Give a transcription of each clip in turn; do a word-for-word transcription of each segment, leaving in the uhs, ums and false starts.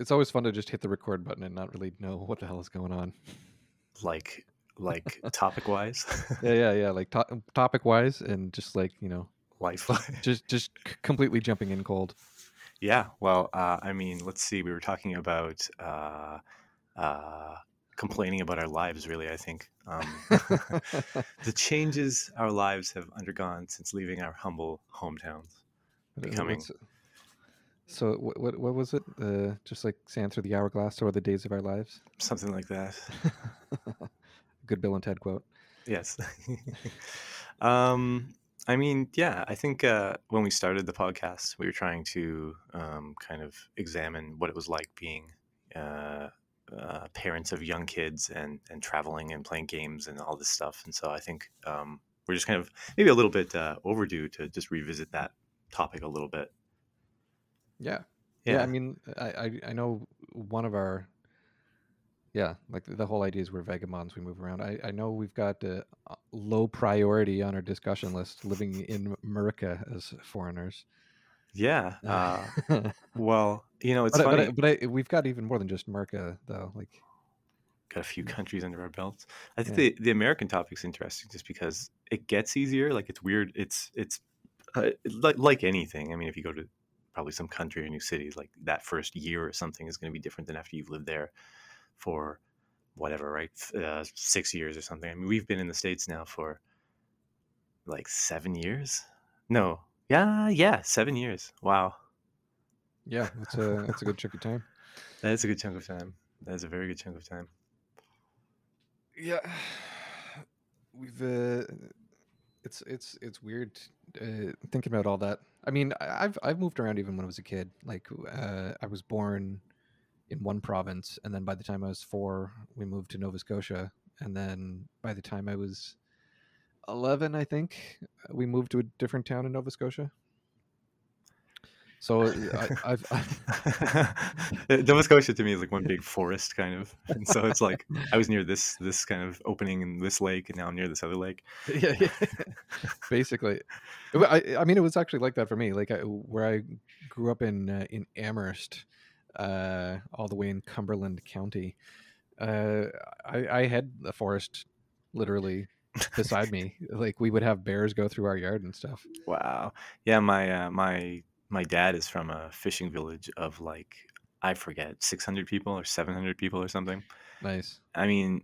It's always fun to just hit the record button and not really know what the hell is going on. Like, like topic wise. yeah, yeah, yeah. Like to- topic wise, and just like, you know, life. just, just completely jumping in cold. Yeah. Well, uh, I mean, let's see. We were talking about uh, uh, complaining about our lives. Really, I think um, the changes our lives have undergone since leaving our humble hometowns, becoming. So what what, what was it? Uh, just like sand through the hourglass, or the days of our lives, something like that. Good Bill and Ted quote. Yes. um, I mean, yeah. I think uh, when we started the podcast, we were trying to um, kind of examine what it was like being uh, uh, parents of young kids, and and traveling and playing games and all this stuff. And so I think um, we're just kind of maybe a little bit uh, overdue to just revisit that topic a little bit. Yeah. yeah, yeah. I mean, I, I, I know one of our, yeah, like the whole idea is we're vagabonds. We move around. I, I know we've got a low priority on our discussion list, living in America as foreigners. Yeah. Uh, well, you know, it's but, funny, but, I, but I, we've got even more than just America, though. Like, got a few countries under our belts. I think yeah. the the American topic's interesting just because it gets easier. Like, it's weird. It's it's uh, like like anything. I mean, if you go to probably some country or new city, like that first year or something is going to be different than after you've lived there for whatever, right? Uh, six years or something. I mean, we've been in the States now for like seven years. No. Yeah. Yeah. Seven years. Wow. Yeah. That's a, that's a good chunk of time. That is a good chunk of time. That is a very good chunk of time. Yeah. We've, uh, It's it's it's weird uh, thinking about all that. I mean, I've I've moved around even when I was a kid. Like uh, I was born in one province, and then by the time I was four, we moved to Nova Scotia, and then by the time I was eleven, I think we moved to a different town in Nova Scotia. So I, I've, I've... Nova Scotia to me is like one big forest kind of, and so it's like I was near this this kind of opening in this lake, and now I'm near this other lake. Yeah, yeah. Basically, I, I mean, it was actually like that for me. Like I, where I grew up in uh, in Amherst, uh, all the way in Cumberland County, uh, I, I had a forest literally beside me. Like we would have bears go through our yard and stuff. Wow. Yeah, my uh, my. My dad is from a fishing village of like, I forget, six hundred people or seven hundred people or something. Nice. I mean,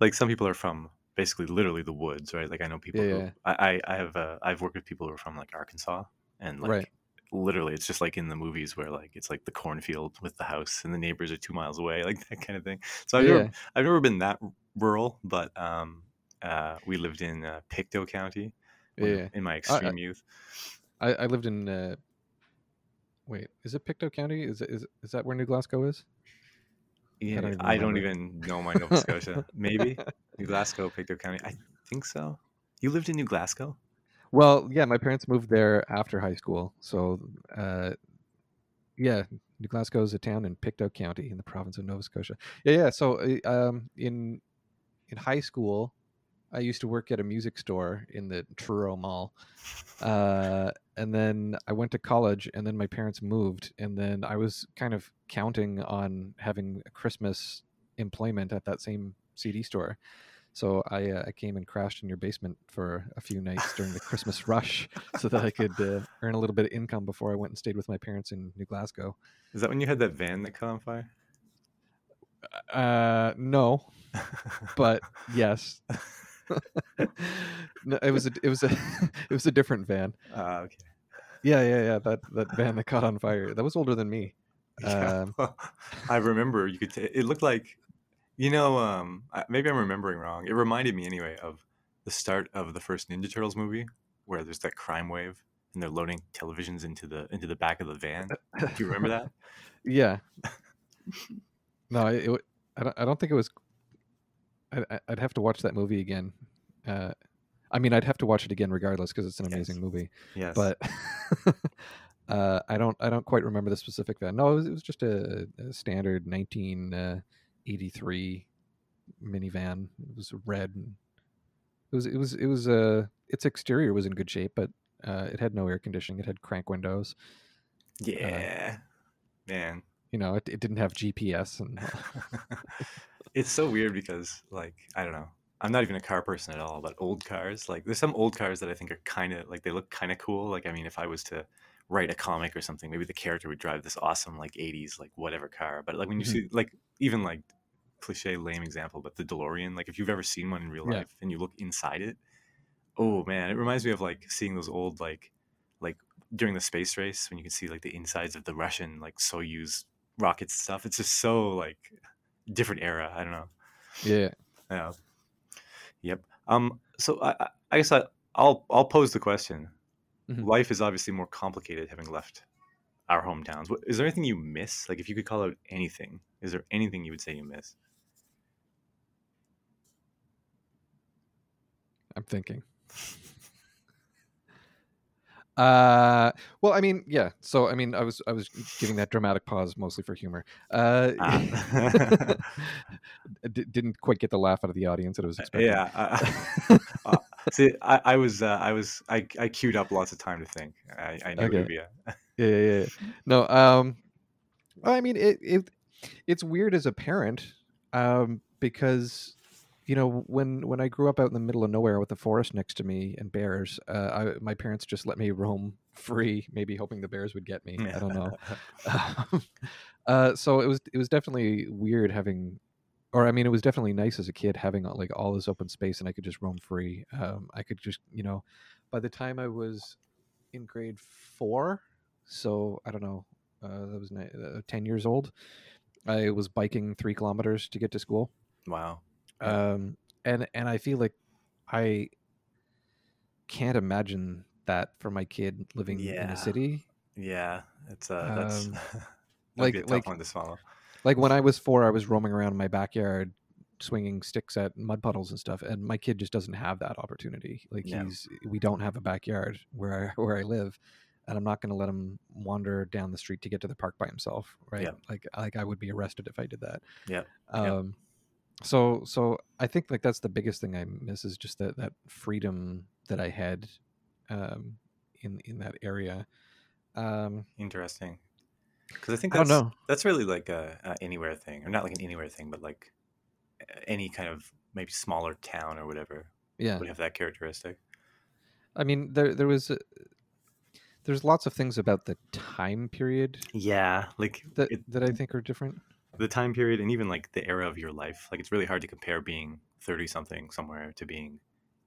like some people are from basically literally the woods, right? Like I know people. Yeah, who, yeah. I I have uh, I've worked with people who are from like Arkansas, and like right. literally it's just like in the movies where like it's like the cornfield with the house and the neighbors are two miles away, like that kind of thing. So I've yeah. never I've never been that rural, but um, uh, we lived in uh, Pictou County when, yeah. in my extreme I, I, youth. I, I lived in. Uh, wait, is it Pictou County? Is is is that where New Glasgow is? Yeah, I don't even, I don't even know my Nova Scotia. Maybe New Glasgow, Pictou County. I think so. You lived in New Glasgow? Well, yeah, my parents moved there after high school. So, uh, yeah, New Glasgow is a town in Pictou County in the province of Nova Scotia. Yeah, yeah. So, um, in in high school, I used to work at a music store in the Truro Mall. Uh, and then I went to college, and then my parents moved. And then I was kind of counting on having a Christmas employment at that same C D store. So I, uh, I came and crashed in your basement for a few nights during the Christmas rush so that I could uh, earn a little bit of income before I went and stayed with my parents in New Glasgow. Is that when you had that van that caught on fire? Uh, no, but yes. No, it was a, it was a it was a different van. Oh, uh, okay. Yeah, yeah, yeah. That that van that caught on fire. That was older than me. Yeah, um, well, I remember you could. T- it looked like, you know, um, maybe I'm remembering wrong. It reminded me anyway of the start of the first Ninja Turtles movie, where there's that crime wave and they're loading televisions into the into the back of the van. Do you remember that? Yeah. No, it, it, I don't. I don't think it was. I'd have to watch that movie again. Uh, I mean, I'd have to watch it again regardless because it's an amazing yes. movie. Yes. But uh, I don't. I don't quite remember the specific van. No, it was, it was just a, a standard nineteen eighty-three minivan. It was red. And it was. It was. It was. Uh, its exterior was in good shape, but uh, it had no air conditioning. It had crank windows. Yeah. Uh, man. You know, it, it didn't have G P S. And it's so weird because, like, I don't know. I'm not even a car person at all, but old cars, like, there's some old cars that I think are kind of, like, they look kind of cool. Like, I mean, if I was to write a comic or something, maybe the character would drive this awesome, like, eighties, like, whatever car. But, like, when you mm-hmm. see, like, even, like, cliche, lame example, but the DeLorean, like, if you've ever seen one in real yeah. life and you look inside it, oh, man, it reminds me of, like, seeing those old, like, like, during the space race when you can see, like, the insides of the Russian, like, Soyuz rocket stuff. It's just so, like, different era. I don't know. Yeah. Yeah. Yep. Um, so I, I guess I, I'll I'll pose the question. Mm-hmm. Life is obviously more complicated having left our hometowns. What, is there anything you miss? Like, if you could call out anything, is there anything you would say you miss? I'm thinking. uh, well, I mean, yeah. So, I mean, I was I was giving that dramatic pause mostly for humor. Uh, ah. D- didn't quite get the laugh out of the audience that I was expecting. Yeah. Uh, uh, see, I, I was, uh, I was, I, I queued up lots of time to think. I, I knew okay. it would be a... yeah, yeah, yeah. No, um, I mean, it, it, it's weird as a parent, um, because, you know, when, when I grew up out in the middle of nowhere with the forest next to me and bears, uh, I, my parents just let me roam free, maybe hoping the bears would get me. I don't know. um, uh, so it was, it was definitely weird having. Or, I mean, it was definitely nice as a kid having, like, all this open space and I could just roam free. Um, I could just, you know, by the time I was in grade four, so I don't know, uh, that was ten years old, I was biking three kilometers to get to school. Wow. Um, and, and I feel like I can't imagine that for my kid living yeah. in a city. Yeah. It's uh, that's um, like, a tough like, one to swallow. Like, when I was four, I was roaming around in my backyard, swinging sticks at mud puddles and stuff. And my kid just doesn't have that opportunity. Like, no. he's, we don't have a backyard where I, where I live, and I'm not going to let him wander down the street to get to the park by himself, right? Yeah. Like, like I would be arrested if I did that. Yeah. Um. Yeah. So, so I think, like, that's the biggest thing I miss is just that that freedom that I had, um, in in that area. Um. Interesting. Because I think that's, I don't know. That's really like a, a anywhere thing, or not like an anywhere thing, but like any kind of maybe smaller town or whatever yeah. would have that characteristic. I mean, there there was a, there's lots of things about the time period. Yeah, like that it, that I think are different. The time period and even like the era of your life. Like, it's really hard to compare being thirty something somewhere to being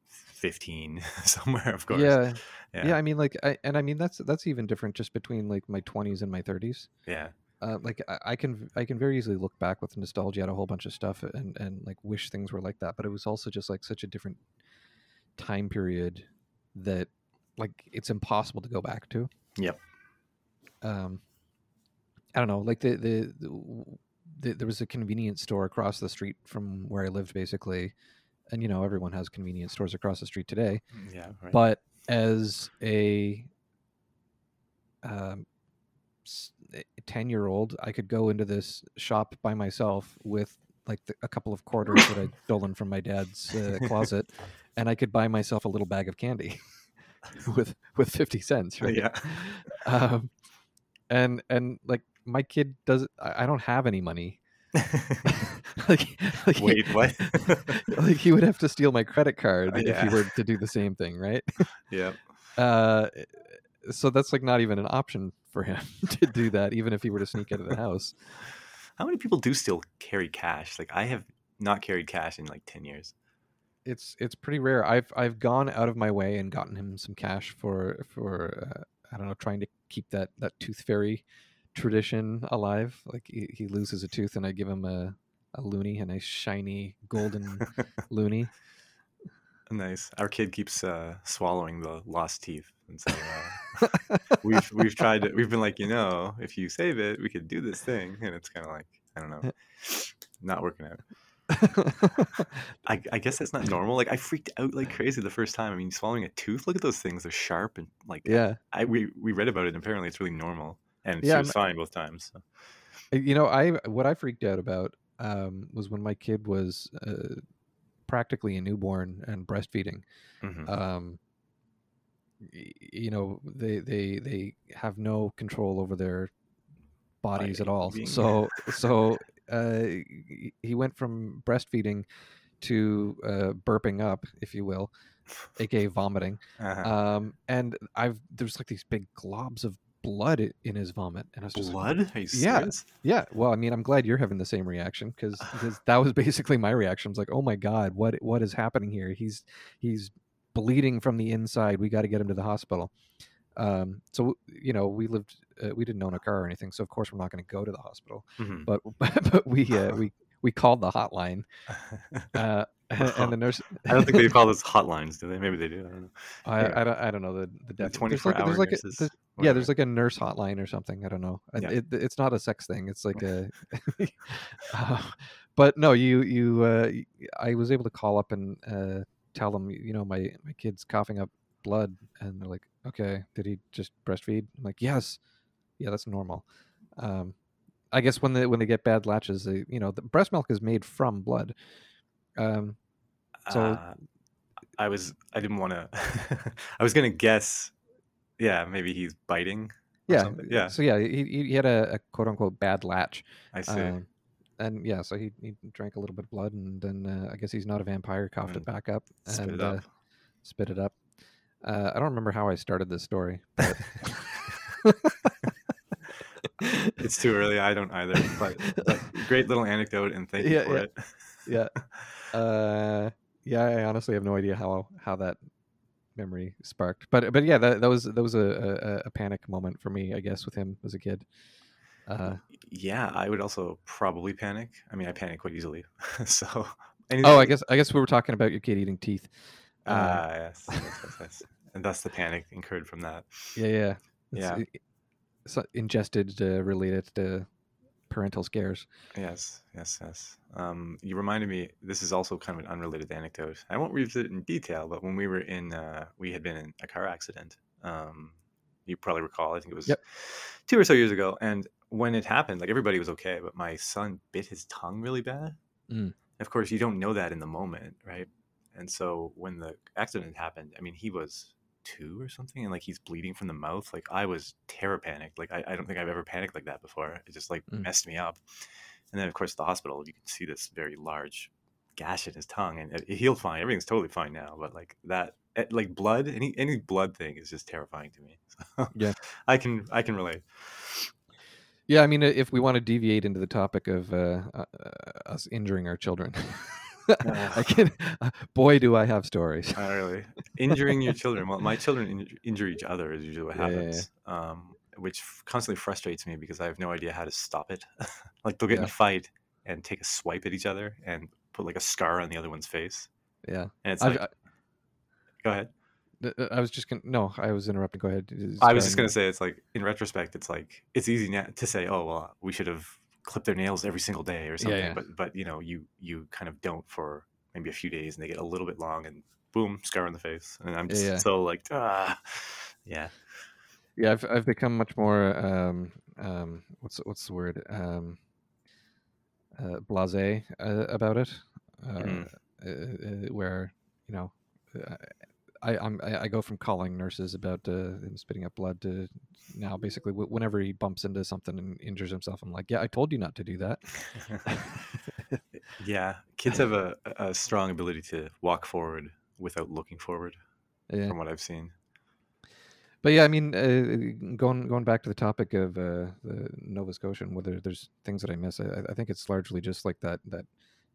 fifteen somewhere, of course. Yeah. yeah yeah I mean, like, I and I mean that's that's even different just between like my twenties and my thirties. Yeah uh, like I, I can I can very easily look back with nostalgia at a whole bunch of stuff and and like wish things were like that, but it was also just like such a different time period that like it's impossible to go back to. Yep. um I don't know, like the the, the, the there was a convenience store across the street from where I lived, basically. And, you know, everyone has convenience stores across the street today. Yeah. Right. But as a um, ten-year-old, I could go into this shop by myself with, like, the, a couple of quarters that I'd stolen from my dad's uh, closet, and I could buy myself a little bag of candy with with fifty cents, right? Yeah. Um, and, and, like, my kid doesn't... I don't have any money. like, like wait he, what like he would have to steal my credit card uh, yeah. if he were to do the same thing, right? Yeah. Uh so that's like not even an option for him to do that, even if he were to sneak out of the house. How many people do still carry cash? Like, I have not carried cash in like ten years. It's it's pretty rare. I've i've gone out of my way and gotten him some cash for for uh, I don't know, trying to keep that that tooth fairy tradition alive. Like, he, he loses a tooth and I give him a, a loonie, a nice shiny golden loonie. Nice. Our kid keeps uh swallowing the lost teeth, and so uh, we've we've tried to, we've been like, you know, if you save it, we could do this thing, and it's kind of like, I don't know, not working out. I, I guess that's not normal. Like, I freaked out like crazy the first time. I mean, swallowing a tooth, look at those things, they're sharp, and like, yeah, I we we read about it, and apparently it's really normal. And yeah, she was I'm, fine both times. So. You know, I what I freaked out about um, was when my kid was uh, practically a newborn and breastfeeding. Mm-hmm. Um, you know, they, they they have no control over their bodies at all. So so uh, he went from breastfeeding to uh, burping up, if you will, aka vomiting. Uh-huh. Um, and I've there's like these big globs of blood in his vomit, and I was just blood. Like, are you serious? Yeah, yeah. Well, I mean, I'm glad you're having the same reaction because that was basically my reaction. I was like, oh my god, what what is happening here? He's he's bleeding from the inside. We got to get him to the hospital. Um, so, you know, we lived, uh, we didn't own a car or anything. So of course we're not going to go to the hospital, mm-hmm. but, but we, uh, we, we called the hotline, uh, well, and the nurse, I don't think they call this hotlines. Do they? Maybe they do. I don't know. I, yeah. I don't, I don't know the, the, the twenty-four there's like, hour there's like nurses, a, there's, yeah, there's like a nurse hotline or something. I don't know. Yeah. It, it, it's not a sex thing. It's like a, uh, but no, you, you, uh, I was able to call up and, uh, tell them, you know, my, my kid's coughing up blood, and they're like, okay, did he just breastfeed? I'm like, yes. Yeah, that's normal. Um, I guess when they, when they get bad latches, they, you know, the breast milk is made from blood. Um, so uh, I was, I didn't want to, I was going to guess. Yeah. Maybe he's biting. Yeah. Something. Yeah. So yeah, he he had a, a quote unquote bad latch. I see. Um, and yeah, so he, he drank a little bit of blood, and then uh, I guess he's not a vampire, coughed mm. it back up spit and it up. Uh, spit it up. Uh, I don't remember how I started this story. But... it's too early. I don't either. But, but great little anecdote, and thank yeah, you for yeah. it. Yeah, uh, yeah. I honestly have no idea how, how that memory sparked. But but yeah, that, that was that was a, a, a panic moment for me, I guess, with him as a kid. Uh, yeah, I would also probably panic. I mean, I panic quite easily. so. Anything... Oh, I guess I guess we were talking about your kid eating teeth. Ah, uh, yes, yes, yes, yes. And that's the panic incurred from that. Yeah, yeah. It's, yeah. It's ingested, uh, related to parental scares. Yes, yes, yes. Um, you reminded me, this is also kind of an unrelated anecdote. I won't revisit it in detail, but when we were in, uh, we had been in a car accident. Um, you probably recall, I think it was yep. two or so years ago. And when it happened, like everybody was okay, but my son bit his tongue really bad. Mm. Of course, you don't know that in the moment, right? And so when the accident happened, I mean, he was two or something, and like he's bleeding from the mouth. Like I was terror panicked. Like I, I don't think I've ever panicked like that before. It just like mm. messed me up. And then of course the hospital, you can see this very large gash in his tongue, and it healed fine. Everything's totally fine now. But like that, like blood, any any blood thing is just terrifying to me. So yeah, I can I can relate. Yeah, I mean, if we want to deviate into the topic of uh, uh, us injuring our children. I can, boy, do I have stories. Not really. Injuring your children. Well, my children injure, injure each other is usually what happens, yeah, yeah, yeah. Um, which constantly frustrates me because I have no idea how to stop it. Like they'll get yeah. in a fight and take a swipe at each other and put like a scar on the other one's face. Yeah. And it's like, I, go ahead. I was just going to, no, I was interrupting. Go ahead. It's I was just going to say, it's like, in retrospect, it's like, it's easy now to say, oh, well, we should have clip their nails every single day or something, yeah, yeah. but but you know you you kind of don't for maybe a few days, and they get a little bit long, and boom, scar on the face. And I'm just yeah, yeah. so like ah, yeah, yeah. I've I've become much more um um what's what's the word um uh, blasé uh, about it, uh, mm. uh, uh, where you know I I'm, I go from calling nurses about uh, him spitting up blood to now basically whenever he bumps into something and injures himself, I'm like, yeah, I told you not to do that. Yeah. Kids have a, a strong ability to walk forward without looking forward yeah. from what I've seen. But yeah, I mean, uh, going going back to the topic of uh, the Nova Scotian, whether there's things that I miss, I, I think it's largely just like that, that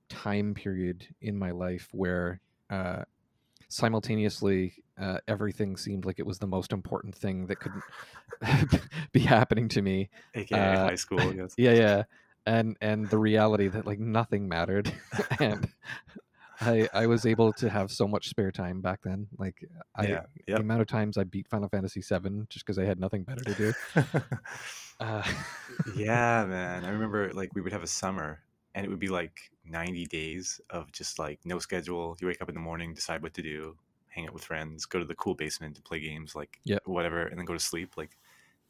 time period in my life where, uh, simultaneously uh, everything seemed like it was the most important thing that could be happening to me, aka uh, high school. Yes. yeah yeah and and the reality that like nothing mattered. And i i was able to have so much spare time back then, like I yeah, yep. the amount of times I beat Final Fantasy seven just because I had nothing better to do. uh, yeah man I remember like we would have a summer and it would be like ninety days of just like no schedule. You wake up in the morning, decide what to do, hang out with friends, go to the cool basement to play games, like yep. whatever, and then go to sleep. Like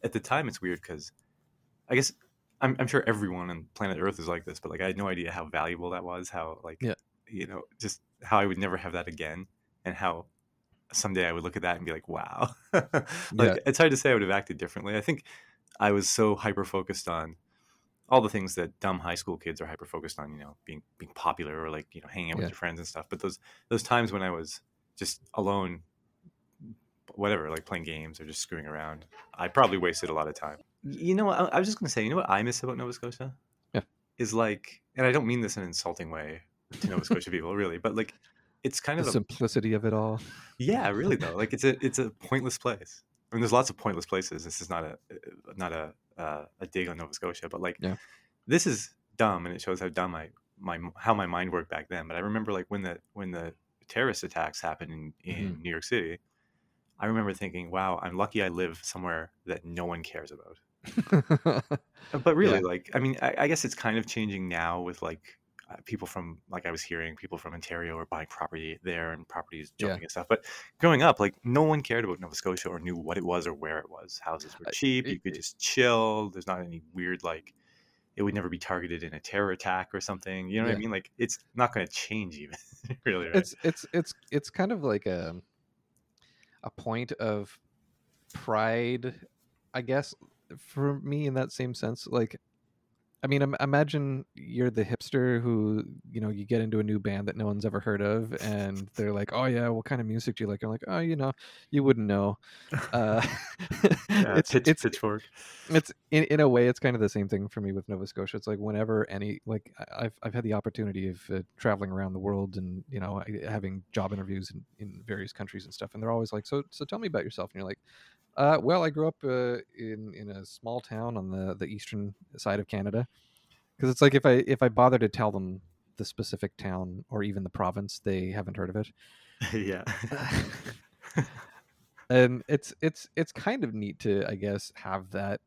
at the time, it's weird because I guess I'm, I'm sure everyone on planet Earth is like this, but like I had no idea how valuable that was, how like, yeah. you know, just how I would never have that again, and how someday I would look at that and be like, wow. Like yeah. It's hard to say I would have acted differently. I think I was so hyper focused on all the things that dumb high school kids are hyper focused on, you know, being being popular or like, you know, hanging out yeah. with your friends and stuff. But those those times when I was just alone, whatever, like playing games or just screwing around, I probably wasted a lot of time. You know, I, I was just going to say, you know what I miss about Nova Scotia? Yeah. Is like, and I don't mean this in an insulting way to Nova Scotia people, really, but like, it's kind the of the simplicity of it all. Yeah, really though. Like it's a, it's a pointless place. I mean, there's lots of pointless places. This is not a, not a, uh, a dig on Nova Scotia, but like, yeah. this is dumb, and it shows how dumb I, my, how my mind worked back then. But I remember like when the, when the terrorist attacks happened in, in mm. New York City, I remember thinking, wow, I'm lucky I live somewhere that no one cares about. But really, yeah. like, I mean, I, I guess it's kind of changing now with like uh, people from, like I was hearing people from Ontario are buying property there and properties jumping yeah. and stuff. But growing up, like no one cared about Nova Scotia or knew what it was or where it was. Houses were cheap. I, it, you could just chill. There's not any weird, like it would never be targeted in a terror attack or something. You know yeah. what I mean? Like it's not going to change even really. Right? It's, it's, it's, it's kind of like a, a point of pride, I guess, for me in that same sense. Like, I mean, imagine you're the hipster who, you know, you get into a new band that no one's ever heard of and they're like, oh yeah, what kind of music do you like? I'm like, oh, you know, you wouldn't know. Uh, yeah, it's, pitch, it's, pitchfork. It's in, in a way, it's kind of the same thing for me with Nova Scotia. It's like whenever any, like I've, I've had the opportunity of uh, traveling around the world and, you know, having job interviews in, in various countries and stuff. And they're always like, so, so tell me about yourself. And you're like, Uh, well, I grew up uh, in in a small town on the, the eastern side of Canada, because it's like if I if I bother to tell them the specific town or even the province, they haven't heard of it. Yeah, and it's it's it's kind of neat to, I guess, have that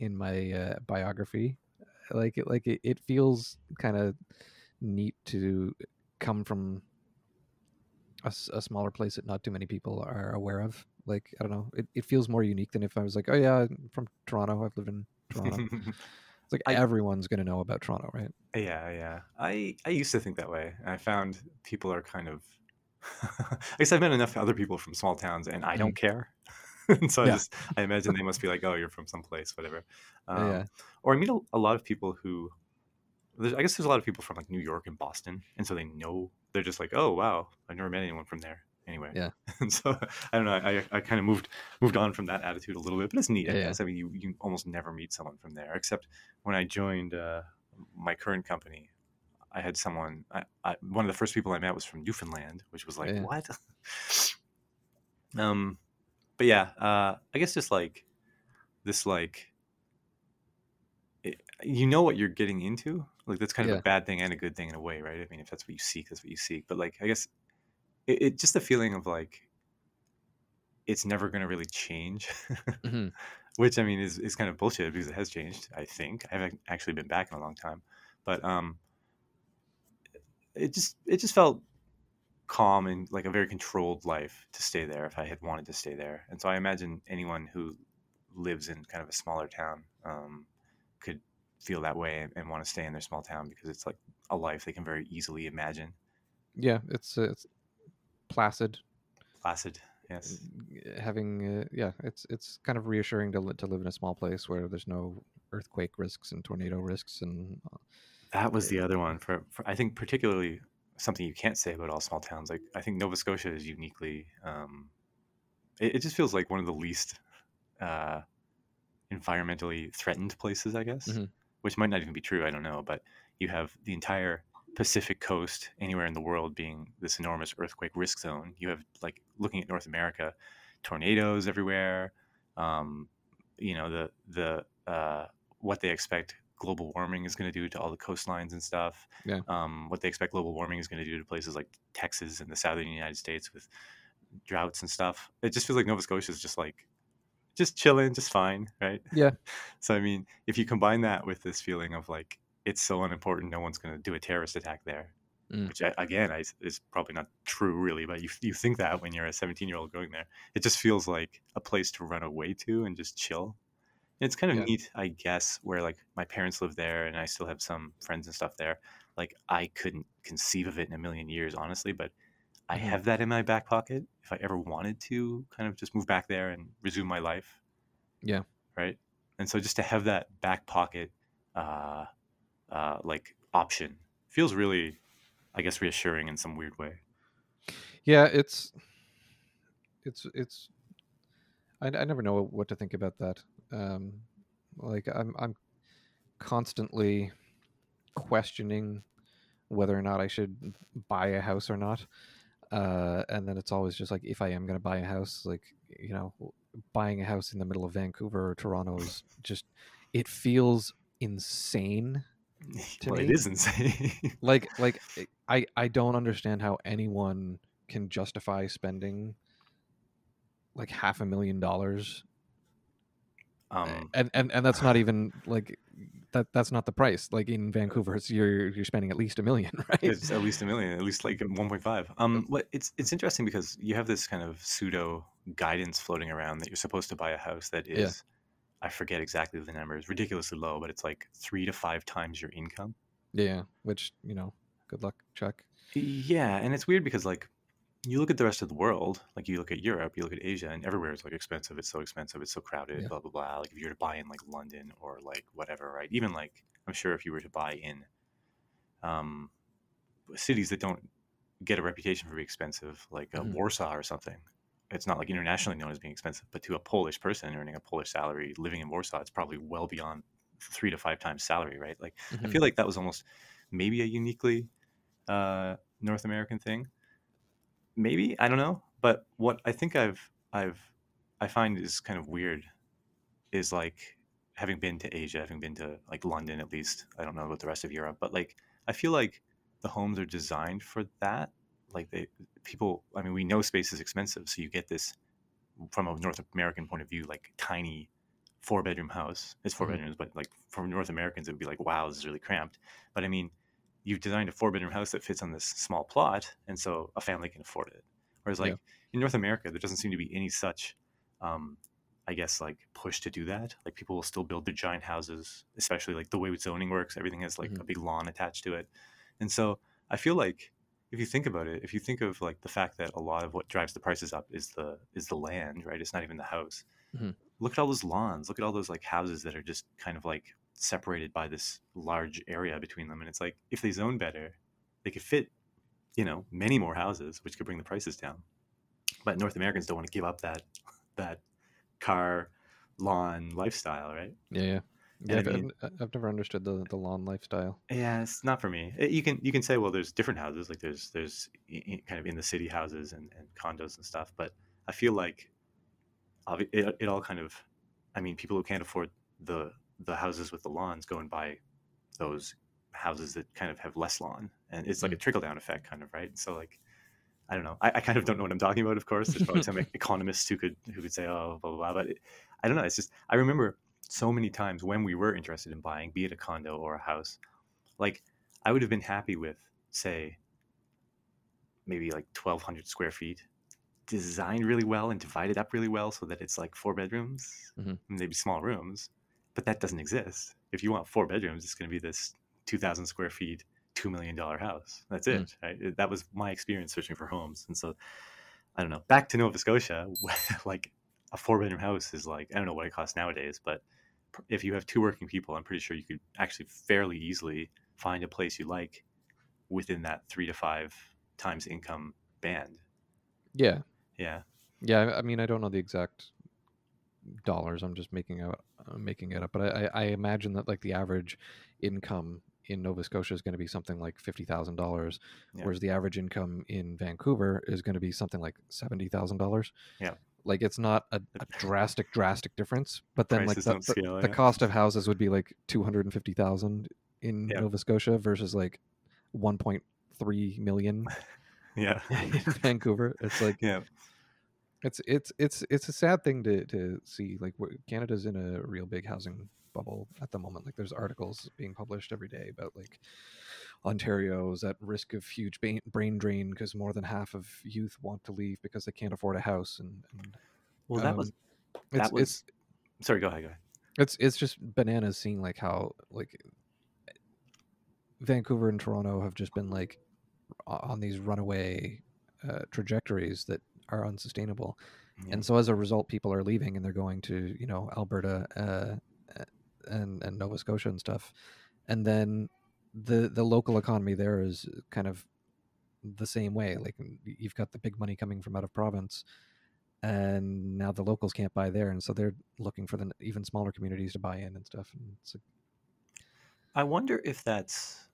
in my uh, biography. Like it like it, it feels kind of neat to come from a, a smaller place that not too many people are aware of. Like, I don't know, it, it feels more unique than if I was like, oh yeah, I'm from Toronto, I've lived in Toronto. It's like I, everyone's going to know about Toronto, right? Yeah, yeah. I, I used to think that way. And I found people are kind of, I guess I've met enough other people from small towns and I don't mm. care. And so yeah. I just, I imagine they must be like, oh, you're from someplace, whatever. Um, yeah. Or I meet a, a lot of people who, there's, I guess there's a lot of people from like New York and Boston. And so they know, they're just like, oh, wow, I've never met anyone from there. Anyway, yeah, and so I don't know. I I kind of moved moved on from that attitude a little bit, but it's neat. Yeah, I guess. Yeah. I mean, you, you almost never meet someone from there, except when I joined uh, my current company. I had someone. I, I, one of the first people I met was from Newfoundland, which was like yeah. what? um, but yeah, uh, I guess just like this, like it, you know what you're getting into. Like that's kind of yeah. a bad thing and a good thing in a way, right? I mean, if that's what you seek, that's what you seek. But like, I guess. It, it just the feeling of like it's never going to really change, mm-hmm. which I mean is is kind of bullshit because it has changed. I think I haven't actually been back in a long time, but um, it just it just felt calm and like a very controlled life to stay there if I had wanted to stay there. And so I imagine anyone who lives in kind of a smaller town um, could feel that way and, and want to stay in their small town because it's like a life they can very easily imagine. Yeah, it's uh, it's. placid placid yes having uh, yeah it's it's kind of reassuring to, li- to live in a small place where there's no earthquake risks and tornado risks. And that was the other one for, for I think particularly something you can't say about all small towns. Like I think Nova Scotia is uniquely um it, it just feels like one of the least uh environmentally threatened places, I guess, mm-hmm. which might not even be true, I don't know, but you have the entire Pacific coast anywhere in the world being this enormous earthquake risk zone. You have like looking at North America, tornadoes everywhere. Um, you know, the, the, uh, what they expect global warming is going to do to all the coastlines and stuff. Yeah. Um, what they expect global warming is going to do to places like Texas and the Southern United States with droughts and stuff. It just feels like Nova Scotia is just like, just chilling, just fine. Right. Yeah. So, I mean, if you combine that with this feeling of like, it's so unimportant. No one's going to do a terrorist attack there, mm. which I, again I, is probably not true, really. But you you think that when you're a seventeen-year-old going there, it just feels like a place to run away to and just chill. And it's kind of yeah. neat, I guess, where like my parents live there, and I still have some friends and stuff there. Like I couldn't conceive of it in a million years, honestly. But I have that in my back pocket if I ever wanted to, kind of just move back there and resume my life. Yeah. Right. And so just to have that back pocket uh, uh, like option. Feels really, I guess, reassuring in some weird way. Yeah, it's, it's, it's. I, I never know what to think about that. Um, like I'm, I'm constantly questioning whether or not I should buy a house or not. Uh, and then it's always just like, if I am going to buy a house, like, you know, buying a house in the middle of Vancouver or Toronto is just, it feels insane to well, me. It is insane. like, like I, I don't understand how anyone can justify spending like half a million dollars. Um, and, and, and that's not even like, that that's not the price. Like in Vancouver, it's, you're you're spending at least a million, right? It's at least a million, at least like one point five. Um, but it's it's interesting because you have this kind of pseudo guidance floating around that you're supposed to buy a house that is, yeah. I forget exactly the number, it's ridiculously low, but it's like three to five times your income. Yeah, which, you know, good luck, Chuck. Yeah, and it's weird because like you look at the rest of the world, like you look at Europe, you look at Asia, and everywhere is like expensive. It's so expensive. It's so crowded, yeah. blah, blah, blah. Like if you were to buy in like London or like whatever, right? Even like, I'm sure if you were to buy in um, cities that don't get a reputation for being expensive, like uh, mm. Warsaw or something, it's not like internationally known as being expensive, but to a Polish person earning a Polish salary, living in Warsaw, it's probably well beyond three to five times salary, right? Like mm-hmm. I feel like that was almost maybe a uniquely uh, North American thing. Maybe, I don't know, but what I think I've I've I find is kind of weird is like having been to Asia, having been to like London at least. I don't know about the rest of Europe, but like I feel like the homes are designed for that. Like they people, I mean, we know space is expensive, so you get this from a North American point of view, like tiny four bedroom house. It's four mm-hmm. bedrooms, but like for North Americans, it would be like, wow, this is really cramped. But I mean, you've designed a four-bedroom house that fits on this small plot, and so a family can afford it. Whereas, like, yeah. in North America, there doesn't seem to be any such, um, I guess, like, push to do that. Like, people will still build their giant houses, especially, like, the way zoning works. Everything has, like, mm-hmm. a big lawn attached to it. And so I feel like if you think about it, if you think of, like, the fact that a lot of what drives the prices up is the is the land, right? It's not even the house. Mm-hmm. Look at all those lawns. Look at all those, like, houses that are just kind of, like, separated by this large area between them, and it's like if they zone better, they could fit, you know, many more houses, which could bring the prices down. But North Americans don't want to give up that that car lawn lifestyle, right? Yeah, yeah. yeah I've, I mean, I've never understood the the lawn lifestyle. Yeah, it's not for me. You can you can say, well, there's different houses, like there's there's kind of in the city houses and, and condos and stuff, but I feel like it, it all kind of, I mean, people who can't afford the the houses with the lawns go and buy those houses that kind of have less lawn, and it's like a trickle down effect kind of, right? So like, I don't know, I, I kind of don't know what I'm talking about. Of course, there's probably some economists who could, who could say, oh, blah, blah, blah. But it, I don't know. It's just, I remember so many times when we were interested in buying, be it a condo or a house, like I would have been happy with say, maybe like twelve hundred square feet, designed really well and divided up really well so that it's like four bedrooms mm-hmm. and maybe small rooms. But that doesn't exist. If you want four bedrooms, it's going to be this two thousand square feet, two million dollars house. That's it. Mm. Right? That was my experience searching for homes. And so, I don't know, back to Nova Scotia, like a four bedroom house is like, I don't know what it costs nowadays, but if you have two working people, I'm pretty sure you could actually fairly easily find a place you like within that three to five times income band. Yeah. Yeah. Yeah. I mean, I don't know the exact dollars, I'm just making out I'm making it up, but I, I imagine that like the average income in Nova Scotia is going to be something like fifty thousand dollars, yeah. whereas the average income in Vancouver is going to be something like seventy thousand dollars. Yeah, like it's not a, a drastic drastic difference, but then prices like the, the, scale, the yeah. cost of houses would be like two hundred fifty thousand in yeah. Nova Scotia versus like one point three million yeah in Vancouver. It's like yeah It's it's it's it's a sad thing to, to see. Like Canada's in a real big housing bubble at the moment. Like there's articles being published every day about like Ontario's at risk of huge brain, brain drain because more than half of youth want to leave because they can't afford a house. And, and well, that um, was that it's, was. It's, sorry, go ahead, go ahead. It's it's just bananas seeing like how like Vancouver and Toronto have just been like on these runaway uh, trajectories that are unsustainable, yeah. and so as a result people are leaving and they're going to, you know, Alberta, uh, and, and Nova Scotia and stuff. And then the the local economy there is kind of the same way. Like, you've got the big money coming from out of province, and now the locals can't buy there, and so they're looking for the even smaller communities to buy in and stuff. And it's a... I wonder if that's...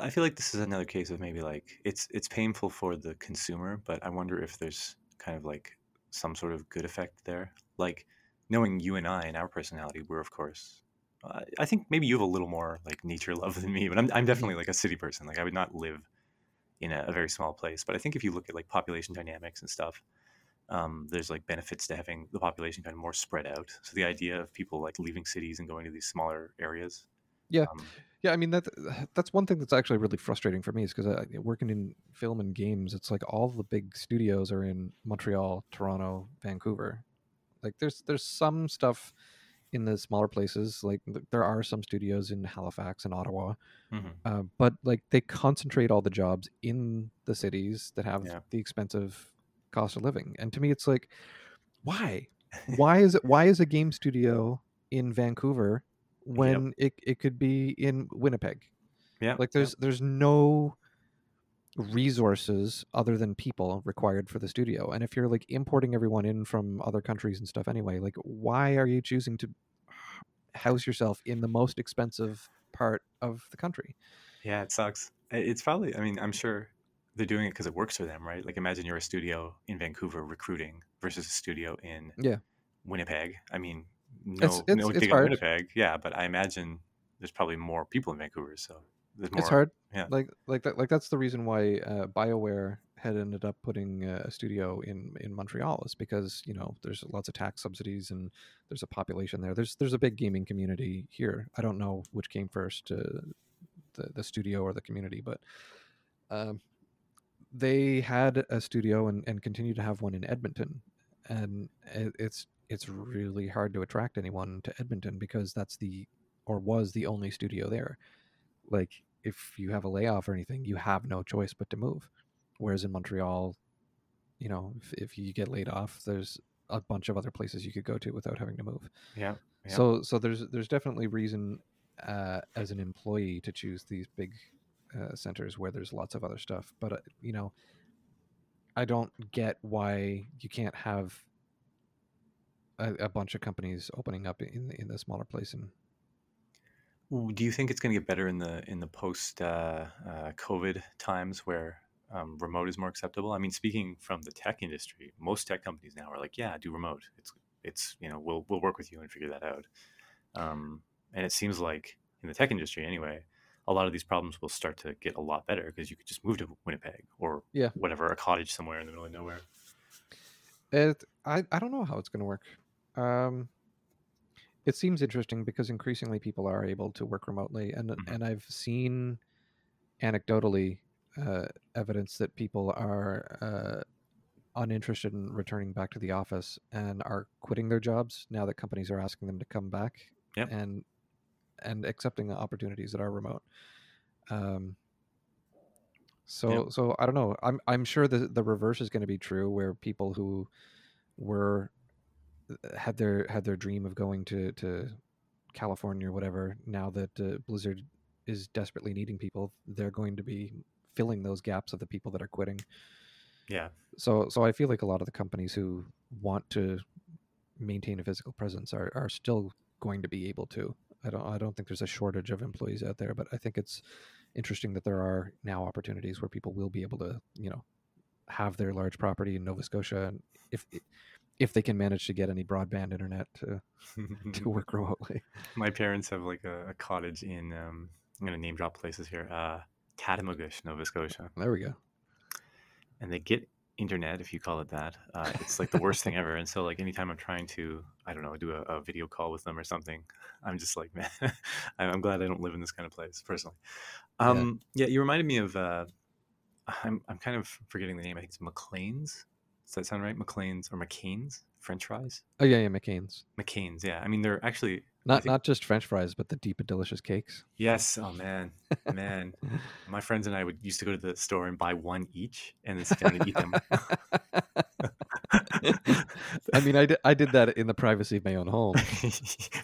I feel like this is another case of maybe like it's it's painful for the consumer, but I wonder if there's kind of like some sort of good effect there. Like, knowing you and I and our personality, we're of course... Uh, I think maybe you have a little more like nature love than me, but I'm I'm definitely like a city person. Like, I would not live in a, a very small place. But I think if you look at like population dynamics and stuff, um, there's like benefits to having the population kind of more spread out. So the idea of people like leaving cities and going to these smaller areas. Yeah. Um, yeah. I mean, that, that's one thing that's actually really frustrating for me, is because working in film and games, it's like all the big studios are in Montreal, Toronto, Vancouver. Like, there's, there's some stuff in the smaller places. Like, there are some studios in Halifax and Ottawa, mm-hmm. uh, but like they concentrate all the jobs in the cities that have yeah. the expensive cost of living. And to me, it's like, why, why is it, why is a game studio in Vancouver when yep. it, it could be in Winnipeg? Yeah. Like, there's, yeah. there's no resources other than people required for the studio. And if you're like importing everyone in from other countries and stuff anyway, like, why are you choosing to house yourself in the most expensive part of the country? Yeah. It sucks. It's probably, I mean, I'm sure they're doing it because it works for them, right? Like, imagine you're a studio in Vancouver recruiting versus a studio in yeah. Winnipeg. I mean, no, it's, it's, no dig on Winnipeg. Yeah, but I imagine there's probably more people in Vancouver, so there's more. It's hard. Yeah, like like that. Like, that's the reason why uh, BioWare had ended up putting a studio in, in Montreal, is because, you know, there's lots of tax subsidies and there's a population there. There's there's a big gaming community here. I don't know which came first, uh, the the studio or the community, but. Um, They had a studio and, and continue to have one in Edmonton, and it's it's really hard to attract anyone to Edmonton because that's the or was the only studio there. Like, if you have a layoff or anything, you have no choice but to move. Whereas in Montreal, you know, if, if you get laid off, there's a bunch of other places you could go to without having to move. Yeah. yeah. So so there's there's definitely reason uh, as an employee to choose these big Uh, centers where there's lots of other stuff, but uh, you know, I don't get why you can't have a, a bunch of companies opening up in in the smaller place. And do you think it's going to get better in the in the post uh, uh, COVID times where um, remote is more acceptable? I mean, speaking from the tech industry, most tech companies now are like, yeah, do remote. It's it's you know, we'll we'll work with you and figure that out. Um, and it seems like in the tech industry, anyway, a lot of these problems will start to get a lot better because you could just move to Winnipeg or yeah. whatever, a cottage somewhere in the middle of nowhere. It, I, I don't know how it's going to work. Um, it seems interesting because increasingly people are able to work remotely, and mm-hmm. and I've seen anecdotally uh, evidence that people are uh, uninterested in returning back to the office and are quitting their jobs now that companies are asking them to come back. Yep. and and accepting the opportunities that are remote. Um, so, yeah. so I don't know. I'm, I'm sure the, the reverse is going to be true, where people who were, had their, had their dream of going to, to California or whatever, now that uh, Blizzard is desperately needing people, they're going to be filling those gaps of the people that are quitting. Yeah. So, so I feel like a lot of the companies who want to maintain a physical presence are, are still going to be able to. I don't I don't think there's a shortage of employees out there, but I think it's interesting that there are now opportunities where people will be able to, you know, have their large property in Nova Scotia, and if if they can manage to get any broadband internet to to work remotely. My parents have like a, a cottage in um, I'm gonna name drop places here, uh, Tadamagush, Nova Scotia. There we go. And they get internet, if you call it that. Uh, it's like the worst thing ever. And so like anytime I'm trying to, I don't know, do a, a video call with them or something, I'm just like, man, I'm glad I don't live in this kind of place personally. Um, yeah. yeah, you reminded me of, uh, I'm I'm kind of forgetting the name. I think it's McLean's. Does that sound right? McLean's or McCain's French fries? Oh yeah, yeah, McCain's. McCain's, yeah. I mean, they're actually not think... not just French fries, but the deep and delicious cakes. Yes. Oh man, man. My friends and I would used to go to the store and buy one each, and then sit down and eat them. I mean, I did, I did that in the privacy of my own home.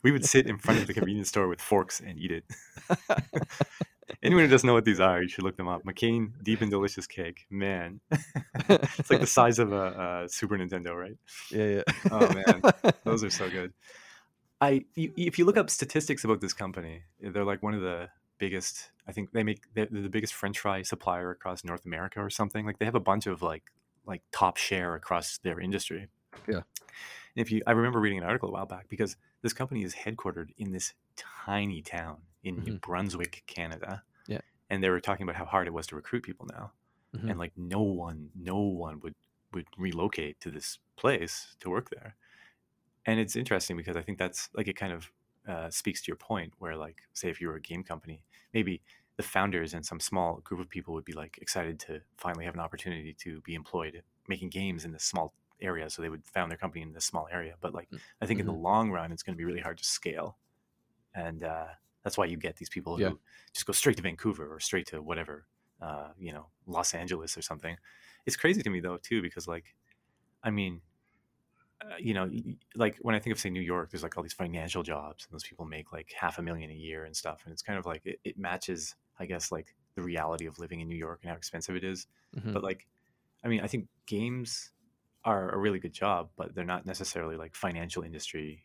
We would sit in front of the convenience store with forks and eat it. Anyone who doesn't know what these are, you should look them up. McCain Deep and Delicious Cake. Man. It's like the size of a, a Super Nintendo, right? Yeah, yeah. Oh, man. Those are so good. I, you, if you look up statistics about this company, they're like one of the biggest, I think they make, they're the biggest French fry supplier across North America or something. Like they have a bunch of like, like top share across their industry. Yeah. And if you, I remember reading an article a while back because this company is headquartered in this tiny town in mm-hmm. New Brunswick, Canada. Yeah. And they were talking about how hard it was to recruit people now. Mm-hmm. And like no one, no one would, would relocate to this place to work there. And it's interesting because I think that's like, it kind of uh, speaks to your point where like, say if you were a game company, maybe the founders and some small group of people would be like excited to finally have an opportunity to be employed making games in this small area. So they would found their company in this small area. But like, I think mm-hmm. in the long run, it's going to be really hard to scale. And, uh, that's why you get these people who yeah. just go straight to Vancouver or straight to whatever, uh, you know, Los Angeles or something. It's crazy to me though, too, because like, I mean, uh, you know, like when I think of say New York, there's like all these financial jobs and those people make like half a million a year and stuff. And it's kind of like, it, it matches, I guess, like the reality of living in New York and how expensive it is. Mm-hmm. But like, I mean, I think games are a really good job, but they're not necessarily like financial industry,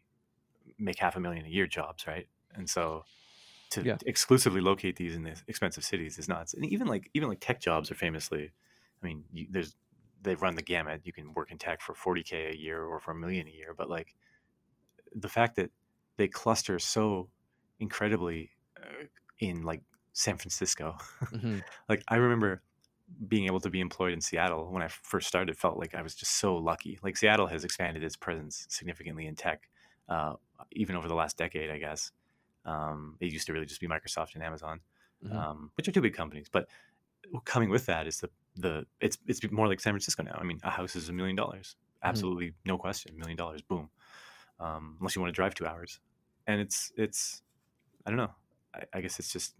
make half a million a year jobs. Right. And so to yeah. exclusively locate these in the expensive cities is nuts. And even like even like tech jobs are famously, I mean, you, there's they run the gamut. You can work in tech for forty K a year or for a million a year. But like the fact that they cluster so incredibly in like San Francisco, mm-hmm. like I remember being able to be employed in Seattle when I first started felt like I was just so lucky. Like Seattle has expanded its presence significantly in tech, uh, even over the last decade, I guess. Um, it used to really just be Microsoft and Amazon, mm-hmm. um, which are two big companies. But coming with that is the the it's it's more like San Francisco now. I mean, a house is a million dollars, absolutely mm-hmm. no question, million dollars, boom. Um, unless you want to drive two hours, and it's it's I don't know. I, I guess it's just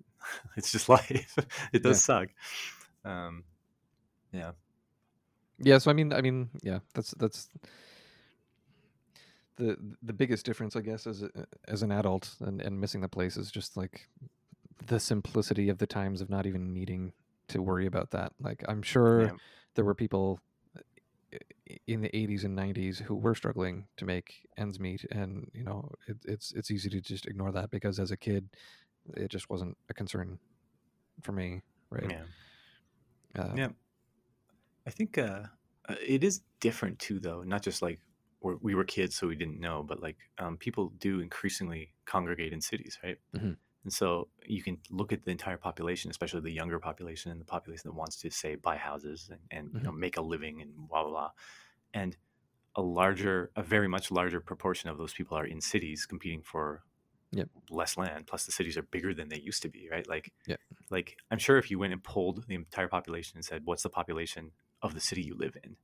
it's just life. It does yeah. suck. Um, yeah. Yeah. So I mean, I mean, yeah. That's that's. the the biggest difference, I guess, as a, as an adult and, and missing the place is just like the simplicity of the times of not even needing to worry about that. Like I'm sure yeah. there were people in the eighties and nineties who were struggling to make ends meet, and you know it, it's it's easy to just ignore that because as a kid it just wasn't a concern for me, right? Yeah. Uh, yeah. I think uh, it is different too, though. Not just like we were kids, so we didn't know, but like um, people do increasingly congregate in cities, right? Mm-hmm. And so you can look at the entire population, especially the younger population and the population that wants to, say, buy houses and, and mm-hmm. you know, make a living and blah, blah, blah. And a larger, a very much larger proportion of those people are in cities competing for yep. less land. Plus the cities are bigger than they used to be, right? Like, yep. like I'm sure if you went and polled the entire population and said, what's the population of the city you live in?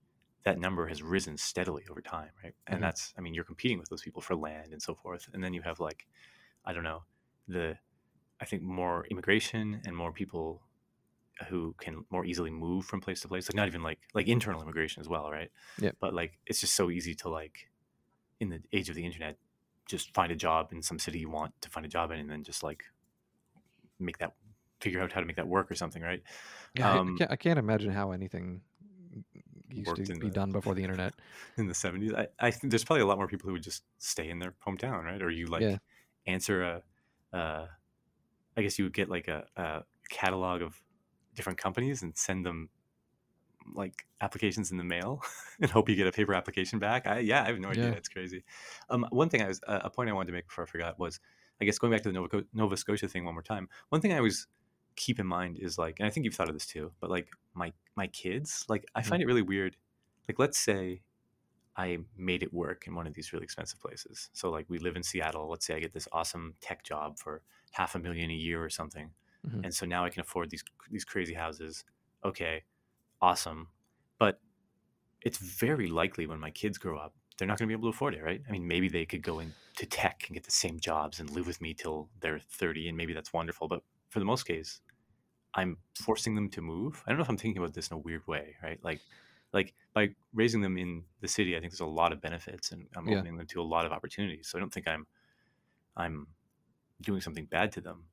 That number has risen steadily over time, right? And mm-hmm. that's, I mean, you're competing with those people for land and so forth. And then you have like, I don't know, the, I think more immigration and more people who can more easily move from place to place. Like not even like, like internal immigration as well, right? Yeah. But like, it's just so easy to like, in the age of the internet, just find a job in some city you want to find a job in and then just like make that, figure out how to make that work or something, right? Yeah, um, I, can't, I can't imagine how anything... used to be the, done before the internet in the seventies. I, I think there's probably a lot more people who would just stay in their hometown, right? Or you like yeah. answer a, uh, I guess you would get like a, a catalog of different companies and send them like applications in the mail and hope you get a paper application back. I, yeah, I have no idea. Yeah. It's crazy. Um, one thing I was, uh, a point I wanted to make before I forgot was, I guess going back to the Nova, Nova Scotia thing one more time. One thing I was, keep in mind is like, and I think you've thought of this too, but like my my kids, like I find it really weird. Like let's say I made it work in one of these really expensive places. So like we live in Seattle. Let's say I get this awesome tech job for half a million a year or something. Mm-hmm. And so now I can afford these these crazy houses. Okay, awesome. But it's very likely when my kids grow up, they're not going to be able to afford it, right? I mean, maybe they could go into tech and get the same jobs and live with me till they're thirty, and maybe that's wonderful. But for the most case, I'm forcing them to move. I don't know if I'm thinking about this in a weird way, right? Like like by raising them in the city, I think there's a lot of benefits, and I'm opening yeah. them to a lot of opportunities. So I don't think I'm, I'm doing something bad to them,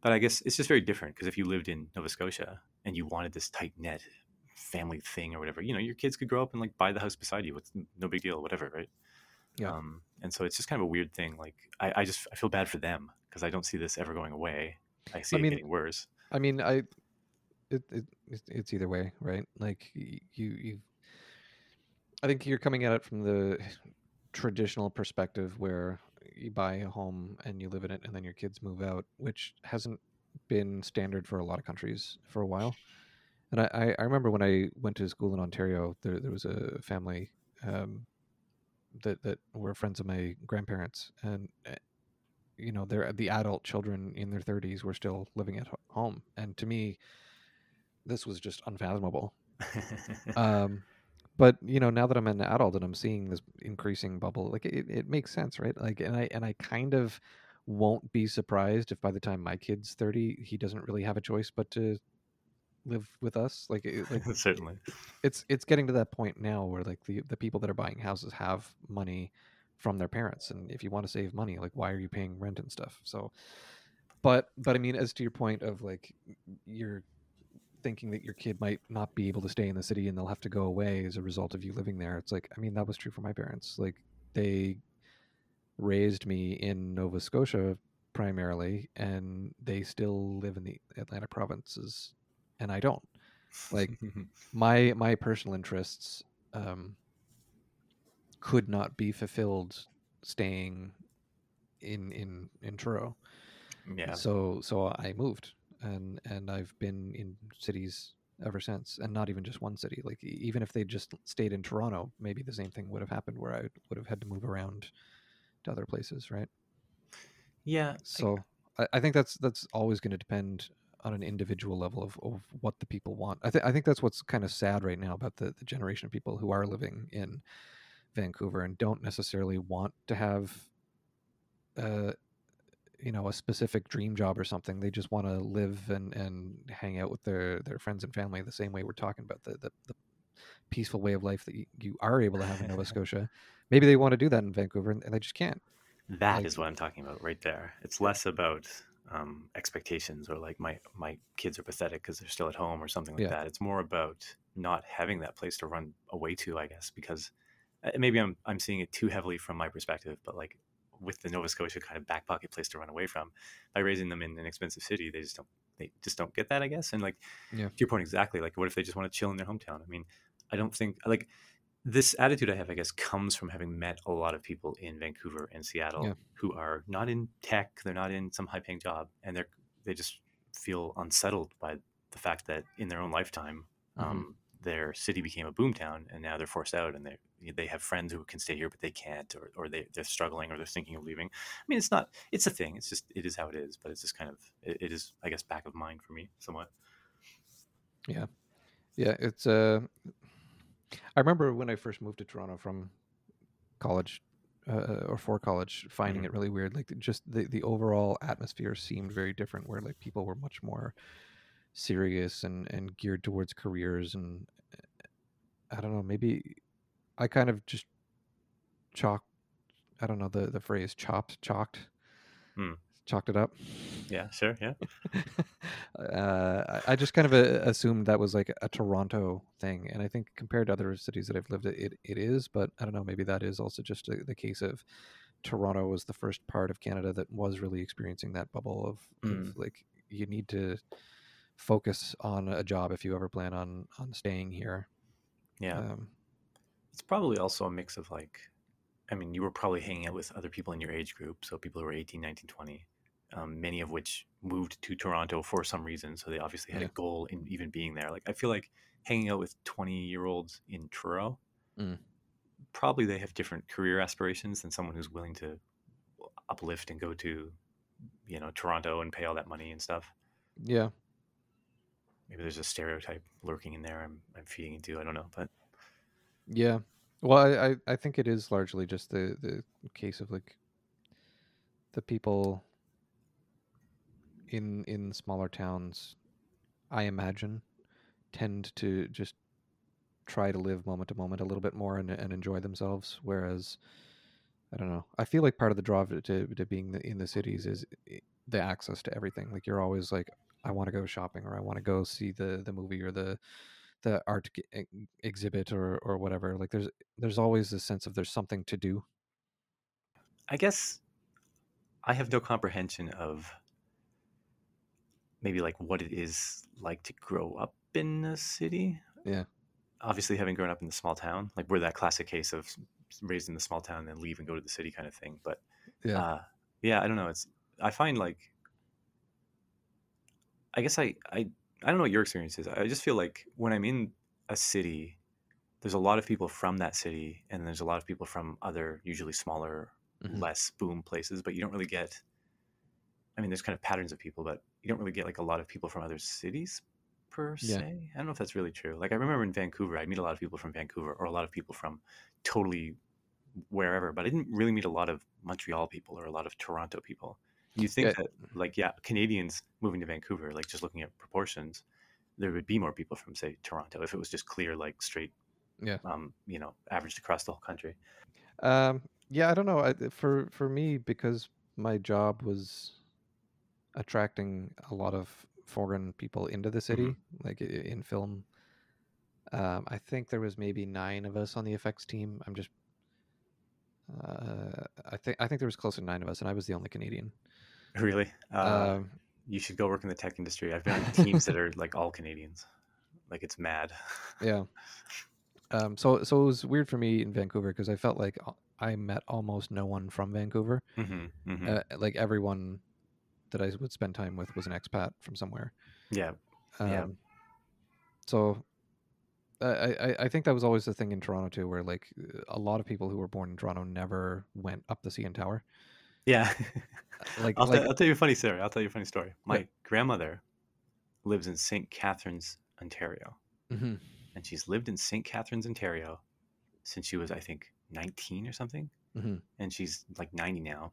but I guess it's just very different. Because if you lived in Nova Scotia and you wanted this tight knit family thing or whatever, you know, your kids could grow up and like buy the house beside you. It's no big deal, whatever. Right. Yeah. Um, and so it's just kind of a weird thing. Like I, I just, I feel bad for them because I don't see this ever going away. I see I mean, it getting worse. I mean, I, it, it, it's either way, right? Like you, you, I think you're coming at it from the traditional perspective where you buy a home and you live in it and then your kids move out, which hasn't been standard for a lot of countries for a while. And I, I remember when I went to school in Ontario, there there was a family um, that, that were friends of my grandparents, and, you know, they're the adult children in their thirties were still living at home. And to me, this was just unfathomable. um, but, you know, now that I'm an adult and I'm seeing this increasing bubble, like it, it makes sense, right? Like, and I, and I kind of won't be surprised if by the time my kid's thirty, he doesn't really have a choice but to live with us. Like, it, like certainly it's, it's getting to that point now where like the, the people that are buying houses have money from their parents. And if you want to save money, like why are you paying rent and stuff? So, but, but I mean, as to your point of like, you're thinking that your kid might not be able to stay in the city and they'll have to go away as a result of you living there. It's like, I mean, that was true for my parents. Like they raised me in Nova Scotia primarily, and they still live in the Atlantic provinces. And I don't like my, my personal interests, um, could not be fulfilled staying in, in, in Truro. Yeah. So, so I moved and, and I've been in cities ever since, and not even just one city. Like even if they just stayed in Toronto, maybe the same thing would have happened where I would have had to move around to other places. Right. Yeah. So I, I think that's, that's always going to depend on an individual level of, of what the people want. I think, I think that's what's kind of sad right now about the, the generation of people who are living in Vancouver and don't necessarily want to have, uh, you know, a specific dream job or something. They just want to live and, and hang out with their, their friends and family the same way we're talking about the, the, the peaceful way of life that you, you are able to have in Nova Scotia. Maybe they want to do that in Vancouver and, and they just can't. That like, is what I'm talking about right there. It's less about um, expectations or like my, my kids are pathetic because they're still at home or something like yeah. that. It's more about not having that place to run away to, I guess, because maybe I'm, I'm seeing it too heavily from my perspective, but like with the Nova Scotia kind of back pocket place to run away from, by raising them in an expensive city, they just don't, they just don't get that, I guess. And like, yeah. to your point exactly, like what if they just want to chill in their hometown? I mean, I don't think like this attitude I have, I guess, comes from having met a lot of people in Vancouver and Seattle yeah. who are not in tech. They're not in some high paying job, and they're, they just feel unsettled by the fact that in their own lifetime, mm-hmm. um, their city became a boomtown, and now they're forced out, and they they have friends who can stay here, but they can't, or or they they're struggling, or they're thinking of leaving. I mean, it's not, it's a thing. It's just it is how it is. But it's just kind of it, it is, I guess, back of mind for me somewhat. Yeah, yeah. It's uh, I remember when I first moved to Toronto from college uh, or for college, finding mm-hmm. it really weird. Like just the the overall atmosphere seemed very different, where like people were much more serious and and geared towards careers, and I don't know, maybe I kind of just chalked I don't know the the phrase chopped chalked hmm. chalked it up. Yeah, sure, yeah. uh I just kind of uh, assumed that was like a Toronto thing, and I think compared to other cities that I've lived in, it it is, but I don't know, maybe that is also just a, the case of Toronto was the first part of Canada that was really experiencing that bubble of, mm. of like you need to focus on a job if you ever plan on on staying here. Yeah. Um, it's probably also a mix of like, I mean, you were probably hanging out with other people in your age group, so people who were eighteen, nineteen, twenty, um, many of which moved to Toronto for some reason, so they obviously had yeah. a goal in even being there. Like I feel like hanging out with twenty year olds in Truro, mm. probably they have different career aspirations than someone who's willing to uplift and go to, you know, Toronto and pay all that money and stuff. Yeah. Maybe there's a stereotype lurking in there I'm I'm feeding into. I don't know, but yeah. Well, I, I, I think it is largely just the, the case of like the people in in smaller towns, I imagine, tend to just try to live moment to moment a little bit more and, and enjoy themselves. Whereas, I don't know, I feel like part of the draw to, to, to being the, in the cities is the access to everything. Like you're always like, I want to go shopping, or I want to go see the, the movie or the, the art exhibit or, or whatever. Like there's, there's always a sense of there's something to do. I guess I have no comprehension of maybe like what it is like to grow up in a city. Yeah. Obviously having grown up in the small town, like we're that classic case of raised in the small town and then leave and go to the city kind of thing. But yeah, uh, yeah, I don't know. It's, I find like, I guess I, I, I don't know what your experience is. I just feel like when I'm in a city, there's a lot of people from that city, and there's a lot of people from other, usually smaller, mm-hmm. less boom places, but you don't really get, I mean, there's kind of patterns of people, but you don't really get like a lot of people from other cities per se. Yeah. I don't know if that's really true. Like I remember in Vancouver, I meet a lot of people from Vancouver or a lot of people from totally wherever, but I didn't really meet a lot of Montreal people or a lot of Toronto people. You think yeah. that like, yeah, Canadians moving to Vancouver, like just looking at proportions, there would be more people from say Toronto if it was just clear, like straight, yeah. um, you know, averaged across the whole country. Um, yeah, I don't know. I, for, for me, because my job was attracting a lot of foreign people into the city, mm-hmm. like in film, um, I think there was maybe nine of us on the effects team. I'm just, uh, I think, I think there was close to nine of us and I was the only Canadian. Really? Uh, um, you should go work in the tech industry. I've been on teams that are like all Canadians. Like it's mad. Yeah. Um, so, so it was weird for me in Vancouver because I felt like I met almost no one from Vancouver. Mm-hmm, mm-hmm. Uh, like everyone that I would spend time with was an expat from somewhere. Yeah. Um, yeah. So I, I, I think that was always the thing in Toronto too, where like a lot of people who were born in Toronto never went up the C N Tower. Yeah. like, I'll, like t- I'll tell you a funny story. I'll tell you a funny story. My yeah. grandmother lives in Saint Catharines, Ontario. Mm-hmm. And she's lived in Saint Catharines, Ontario since she was, I think, nineteen or something. Mm-hmm. And she's like ninety now.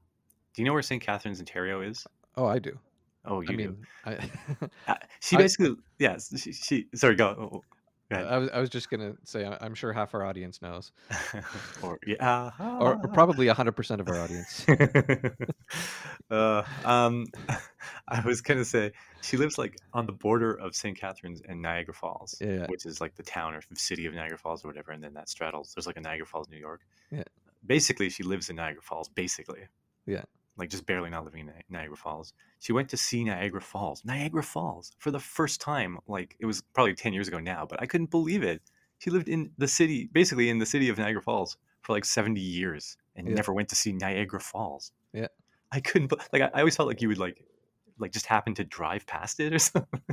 Do you know where Saint Catharines, Ontario is? Oh, I do. Oh, you I mean, do. I, she basically, yes. Yeah, she, she, sorry, go. Oh, go ahead. I was, I was just gonna say, I'm sure half our audience knows, or yeah, uh-huh. or, or probably a hundred percent of our audience. uh, um, I was gonna say she lives like on the border of Saint Catharines and Niagara Falls, yeah. which is like the town or city of Niagara Falls or whatever, and then that straddles. There's like a Niagara Falls, New York. Yeah. Basically, she lives in Niagara Falls. Basically. Yeah. Like just barely not living in Niagara Falls. She went to see Niagara Falls, Niagara Falls for the first time. Like it was probably ten years ago now, but I couldn't believe it. She lived in the city, basically in the city of Niagara Falls for like seventy years and yeah. never went to see Niagara Falls. Yeah. I couldn't, like, I, I always felt like you would like, like just happen to drive past it or something.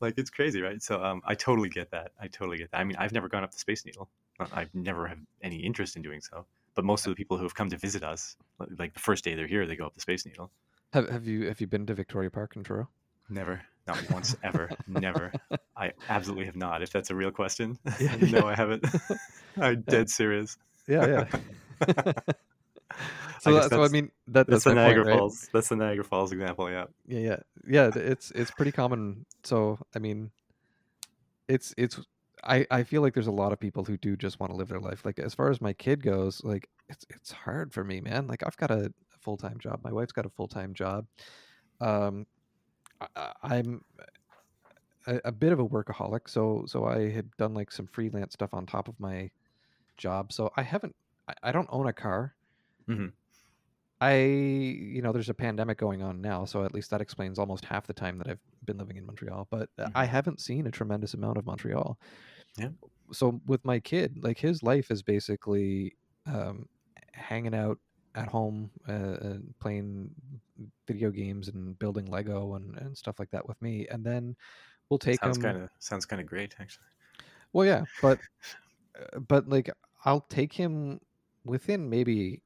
Like it's crazy. Right. So um, I totally get that. I totally get that. I mean, I've never gone up the Space Needle. I've never had any interest in doing so. But most of the people who have come to visit us, like the first day they're here, they go up the Space Needle. Have Have you Have you been to Victoria Park in Truro? Never, not once, ever, never. I absolutely have not. If that's a real question, yeah, no, yeah. I haven't. I'm yeah. dead serious. Yeah, yeah. so, that, so I mean, that, that's, that's the Niagara point, Falls. Right? That's the Niagara Falls example. Yeah. Yeah, yeah, yeah. It's It's pretty common. So I mean, it's it's. I, I feel like there's a lot of people who do just want to live their life. Like as far as my kid goes, like it's it's hard for me, man. Like I've got a, a full-time job. My wife's got a full-time job. Um, I, I'm a, a bit of a workaholic. So, so I had done like some freelance stuff on top of my job. So I haven't, I, I don't own a car. Mm-hmm. I, you know, there's a pandemic going on now, so at least that explains almost half the time that I've been living in Montreal, but mm-hmm. I haven't seen a tremendous amount of Montreal. Yeah. So with my kid, like his life is basically um, hanging out at home, uh, and playing video games and building Lego and, and stuff like that with me. And then we'll take sounds him. Kinda, sounds kind of great, actually. Well, yeah, but, but like I'll take him within maybe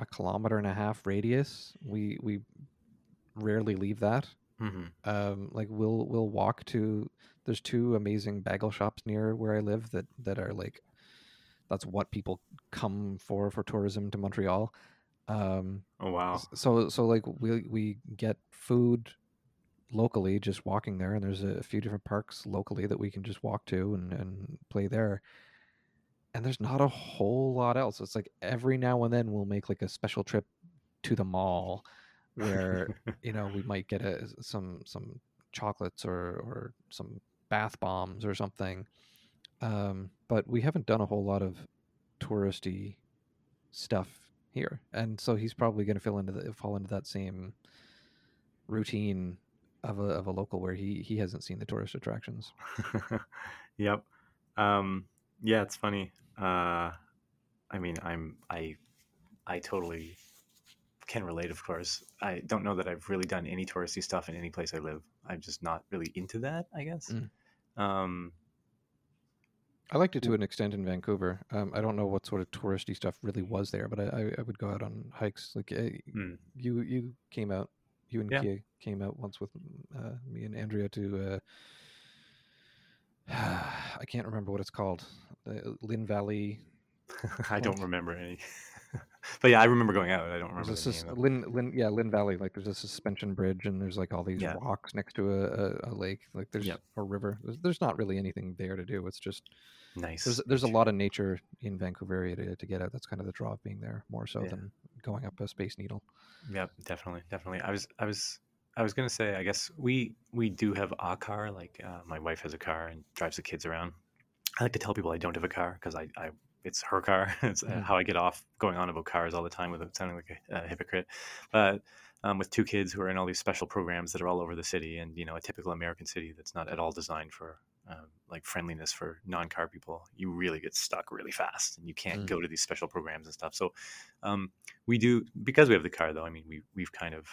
a kilometer and a half radius. We we rarely leave that. Mm-hmm. Um, like we'll we'll walk to. There's two amazing bagel shops near where I live that that are like, that's what people come for for tourism to Montreal. Um, oh wow! So so like we we get food locally, just walking there, and there's a few different parks locally that we can just walk to and, and play there. And there's not a whole lot else. It's like every now and then we'll make like a special trip to the mall where, you know, we might get a, some, some chocolates or, or some bath bombs or something. Um, but we haven't done a whole lot of touristy stuff here. And so he's probably going to fall into the, fall into that same routine of a, of a local where he, he hasn't seen the tourist attractions. Yep. Um, yeah, it's funny. Uh, I mean, I'm, I, I totally can relate. Of course, I don't know that I've really done any touristy stuff in any place I live. I'm just not really into that, I guess. Mm. Um, I liked it to an extent in Vancouver. Um, I don't know what sort of touristy stuff really was there, but I, I would go out on hikes. Like I, mm. you, you came out, you and yeah. Kia came out once with uh, me and Andrea to, uh, I can't remember what it's called. The Lynn Valley. I don't remember any. But yeah, I remember going out. I don't remember the sus- name Lynn, Lynn, yeah, Lynn Valley. Like there's a suspension bridge and there's like all these yeah. rocks next to a, a, a lake. Like there's yep. a river. There's, there's not really anything there to do. It's just nice. There's, there's a lot of nature in Vancouver area to, to get out. That's kind of the draw of being there more so yeah. than going up a Space Needle. Yep, definitely, definitely. I was, I was. I was going to say, I guess we, we do have a car. Like uh, my wife has a car and drives the kids around. I like to tell people I don't have a car because I, I it's her car. It's mm-hmm. how I get off going on about cars all the time without sounding like a, a hypocrite. But um, with two kids who are in all these special programs that are all over the city and, you know, a typical American city that's not at all designed for um, like friendliness for non-car people, you really get stuck really fast and you can't mm-hmm. go to these special programs and stuff. So um, we do, because we have the car though, I mean, we we've kind of...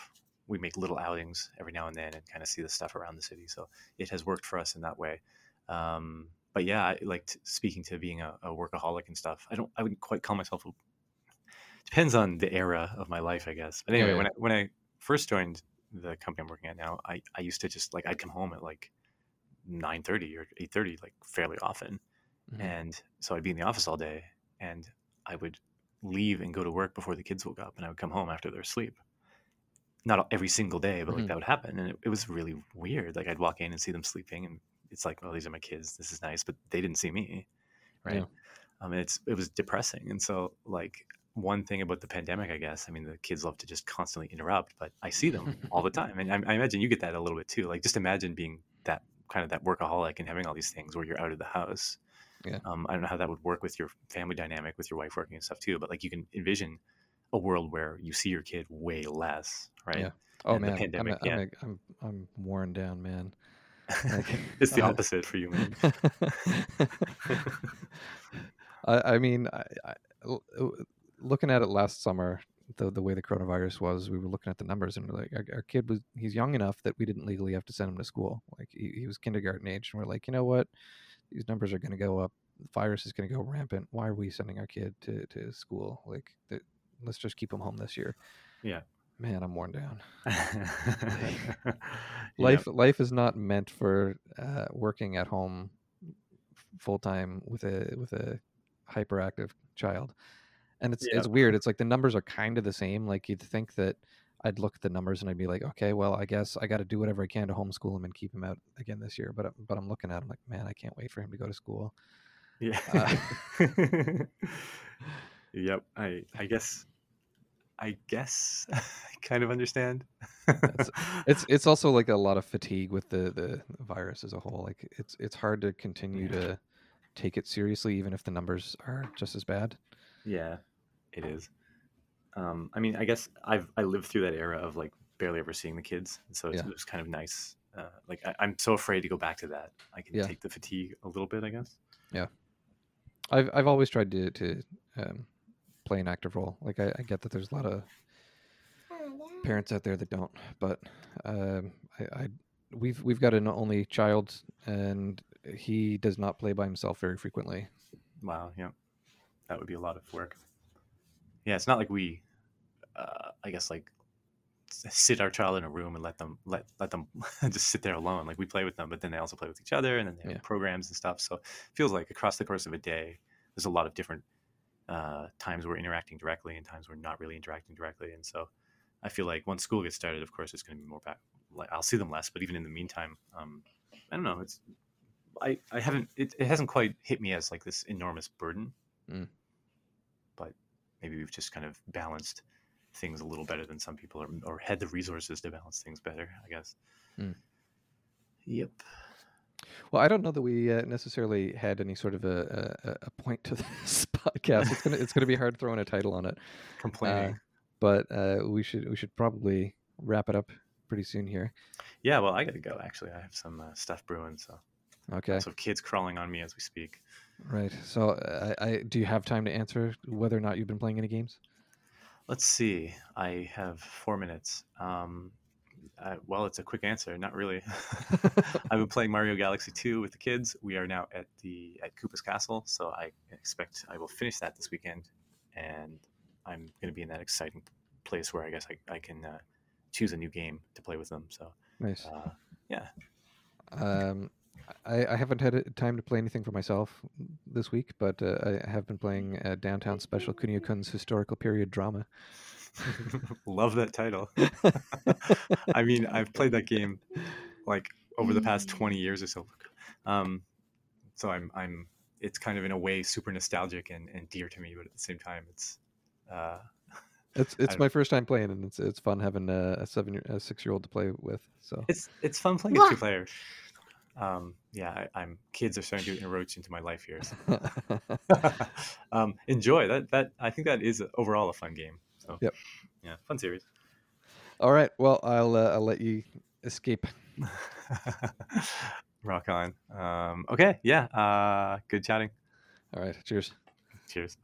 we make little outings every now and then and kind of see the stuff around the city. So it has worked for us in that way. Um, but yeah, I like t- speaking to being a, a workaholic and stuff. I don't, I wouldn't quite call myself, a, depends on the era of my life, I guess. But anyway, yeah, yeah. when I, when I first joined the company I'm working at now, I, I used to just like, I'd come home at like nine thirty or eight thirty, like fairly often. Mm-hmm. And so I'd be in the office all day and I would leave and go to work before the kids woke up and I would come home after their sleep. Not every single day, but like mm-hmm. that would happen. And it, it was really weird. Like I'd walk in and see them sleeping and it's like, oh, these are my kids. This is nice. But they didn't see me. Right. Yeah. Um, and it's, it was depressing. And so like one thing about the pandemic, I guess, I mean, the kids love to just constantly interrupt, but I see them all the time. And I, I imagine you get that a little bit too. Like just imagine being that kind of that workaholic and having all these things where you're out of the house. Yeah. Um, I don't know how that would work with your family dynamic, with your wife working and stuff too, but like you can envision a world where you see your kid way less, right? Yeah. Oh and man, the pandemic, I'm, a, yeah. I'm, a, I'm I'm worn down, man. Like, it's the uh, opposite for you, man. I, I mean, I, I, looking at it last summer, the the way the coronavirus was, we were looking at the numbers and we're like, our, our kid was he's young enough that we didn't legally have to send him to school. Like he, he was kindergarten age, and we're like, you know what? These numbers are going to go up. The virus is going to go rampant. Why are we sending our kid to to school? Like the let's just keep them home this year. Yeah, man, I'm worn down. life, yeah. life is not meant for uh, working at home full time with a with a hyperactive child, and it's yeah. it's weird. It's like the numbers are kind of the same. Like you'd think that I'd look at the numbers and I'd be like, okay, well, I guess I got to do whatever I can to homeschool him and keep him out again this year. But but I'm looking at him like, man, I can't wait for him to go to school. Yeah. Uh, yep. I I guess. I guess I kind of understand. it's, it's it's also like a lot of fatigue with the, the virus as a whole. Like it's it's hard to continue yeah. to take it seriously, even if the numbers are just as bad. Yeah, it is. Um, I mean, I guess I've I lived through that era of like barely ever seeing the kids, and so it's, yeah. it was kind of nice. Uh, like I, I'm so afraid to go back to that. I can yeah. take the fatigue a little bit, I guess. Yeah, I've I've always tried to to. Um, play an active role. Like I, I get that there's a lot of parents out there that don't, but um, I, I we've we've got an only child, and he does not play by himself very frequently. Wow, yeah, that would be a lot of work. Yeah, it's not like we, uh, I guess, like sit our child in a room and let them let let them just sit there alone. Like we play with them, but then they also play with each other, and then they have yeah. programs and stuff. So it feels like across the course of a day, there's a lot of different. Uh, times we're interacting directly and times we're not really interacting directly. And so I feel like once school gets started, of course, it's going to be more back, I'll see them less. But even in the meantime, um, I don't know. It's I, I haven't it, it hasn't quite hit me as like this enormous burden. Mm. But maybe we've just kind of balanced things a little better than some people, or, or had the resources to balance things better, I guess. Mm. Yep. Well, I don't know that we uh, necessarily had any sort of a, a, a point to this podcast. It's gonna it's gonna be hard throwing a title on it. Complaining, uh, but uh, we should we should probably wrap it up pretty soon here. Yeah, well, I gotta go. Actually, I have some uh, stuff brewing, so okay. So kids crawling on me as we speak. Right. So, uh, I, I do you have time to answer whether or not you've been playing any games? Let's see. I have four minutes. Um, Uh, well, it's a quick answer. Not really. I've been playing Mario Galaxy two with the kids. We are now at the at Koopa's Castle, so I expect I will finish that this weekend, and I'm going to be in that exciting place where I guess I, I can uh, choose a new game to play with them. So nice. Uh, yeah. Um, I, I haven't had time to play anything for myself this week, but uh, I have been playing uh, Downtown Special Kunio-kun's historical period drama. Love that title. I mean, I've played that game like over the past twenty years or so. Um, so I'm, I'm, it's kind of in a way super nostalgic and, and dear to me, but at the same time, it's, uh, it's, it's my first time playing, and it's, it's fun having a, a seven, a six year old to play with. So it's, it's fun playing yeah. two players. Um, yeah, I, I'm kids are starting to encroach into my life here. So. um, enjoy that, that, I think that is overall a fun game. So, yep. Yeah, fun series. All right. Well, I'll uh, I'll let you escape. Rock on. Um, okay. Yeah. Uh, good chatting. All right. Cheers. Cheers.